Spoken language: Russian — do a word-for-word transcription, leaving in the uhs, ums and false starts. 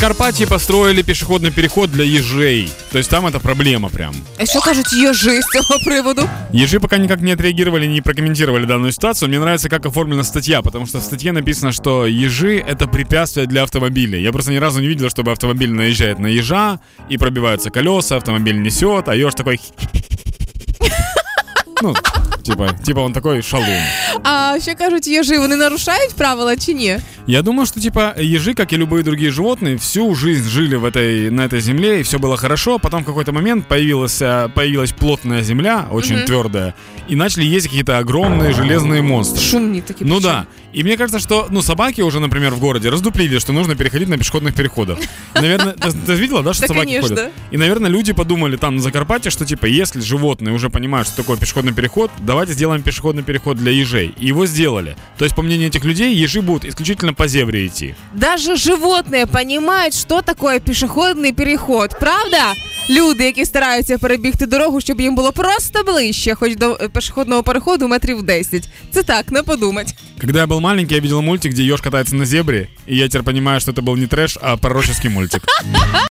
Закарпатті построили пішохідний переход для ежей. То есть там это проблема прям. А что скажут ежи с этого привода? Ежи пока никак не отреагировали, не прокомментировали данную ситуацию. Мне нравится, как оформлена статья, потому что в статье написано, что ежи — это препятствие для автомобиля. Я просто ни разу не видел, чтобы автомобиль наезжает на ежа, и пробиваются колеса, автомобиль несет, а еж такой... Ну, типа, типа он такой шалун. А що кажуть ежи, вони нарушають правила чи ні? Я думаю, что типа ежи, как и любые другие животные, всю жизнь жили в этой, на этой земле, и все было хорошо. Потом в какой-то момент появилась, появилась плотная земля, очень mm-hmm. твердая, и начали есть какие-то огромные железные монстры. Шумные такие. Ну причины. Да. И мне кажется, что ну, собаки уже, например, в городе раздуплили, что нужно переходить на пешеходных переходах. Наверное, ты, ты видела, да, что да, собаки конечно. Ходят? И, наверное, люди подумали там на Закарпатье, что типа, если животные уже понимают, что такое пешеходный переход, давайте сделаем пешеходный переход для ежей. И его сделали. То есть, по мнению этих людей, ежи будут исключительно по зебре идти. Даже животные понимают, что такое пешеходный переход. Правда? Люди, які стараються перебігти дорогу, щоб їм було просто ближче, хоч до пешеходного переходу метрів десять. Це так, не подумать. Когда я был маленький, я видел мультик, где еж катается на зебре, и я теперь понимаю, что это был не трэш, а пророческий мультик.